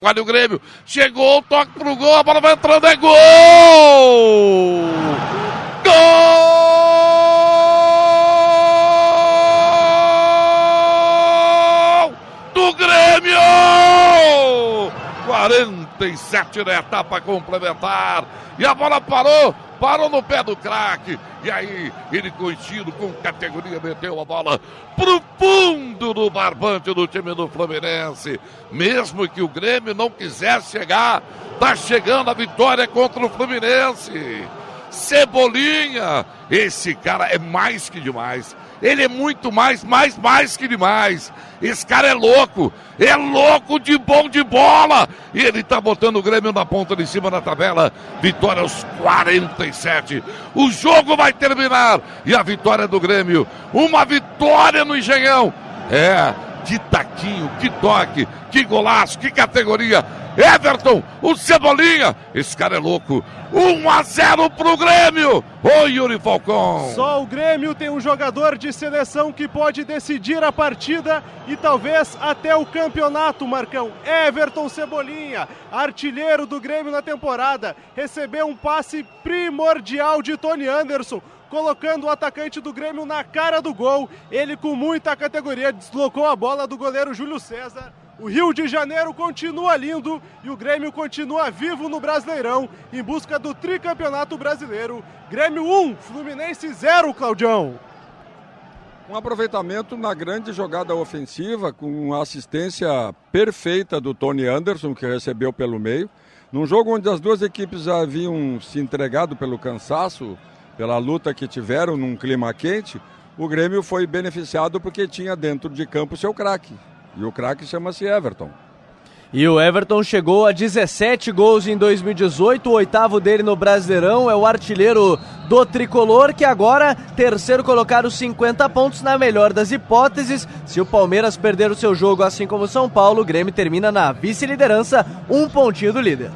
Olha o Grêmio, chegou, toque pro gol, a bola vai entrando, é gol! Gol! Do Grêmio! 47 na etapa complementar, e a bola parou no pé do craque, e aí ele coincidiu com categoria, meteu a bola pro fundo do barbante do time do Fluminense. Mesmo que o Grêmio não quisesse chegar, tá chegando a vitória contra o Fluminense. Cebolinha, esse cara é mais que demais, ele é muito mais que demais, esse cara é louco de bom de bola, e ele tá botando o Grêmio na ponta de cima na tabela. Vitória aos 47, o jogo vai terminar, e a vitória do Grêmio, uma vitória no Engenhão, que taquinho, que toque, que golaço, que categoria. Everton, o Cebolinha, esse cara é louco, 1-0 pro Grêmio. Ô Yuri Falcão. Só o Grêmio tem um jogador de seleção que pode decidir a partida e talvez até o campeonato, Marcão. Everton Cebolinha, artilheiro do Grêmio na temporada, recebeu um passe primordial de Tony Anderson, colocando o atacante do Grêmio na cara do gol. Ele com muita categoria deslocou a bola do goleiro Júlio César. O Rio de Janeiro continua lindo e o Grêmio continua vivo no Brasileirão em busca do tricampeonato brasileiro. Grêmio 1, Fluminense 0, Claudião. Um aproveitamento na grande jogada ofensiva com assistência perfeita do Tony Anderson, que recebeu pelo meio. Num jogo onde as duas equipes já haviam se entregado pelo cansaço, pela luta que tiveram num clima quente, o Grêmio foi beneficiado porque tinha dentro de campo seu craque. E o craque chama-se Everton. E o Everton chegou a 17 gols em 2018, o oitavo dele no Brasileirão, é o artilheiro do Tricolor, que agora terceiro colocado, 50 pontos na melhor das hipóteses. Se o Palmeiras perder o seu jogo, assim como o São Paulo, o Grêmio termina na vice-liderança, um pontinho do líder.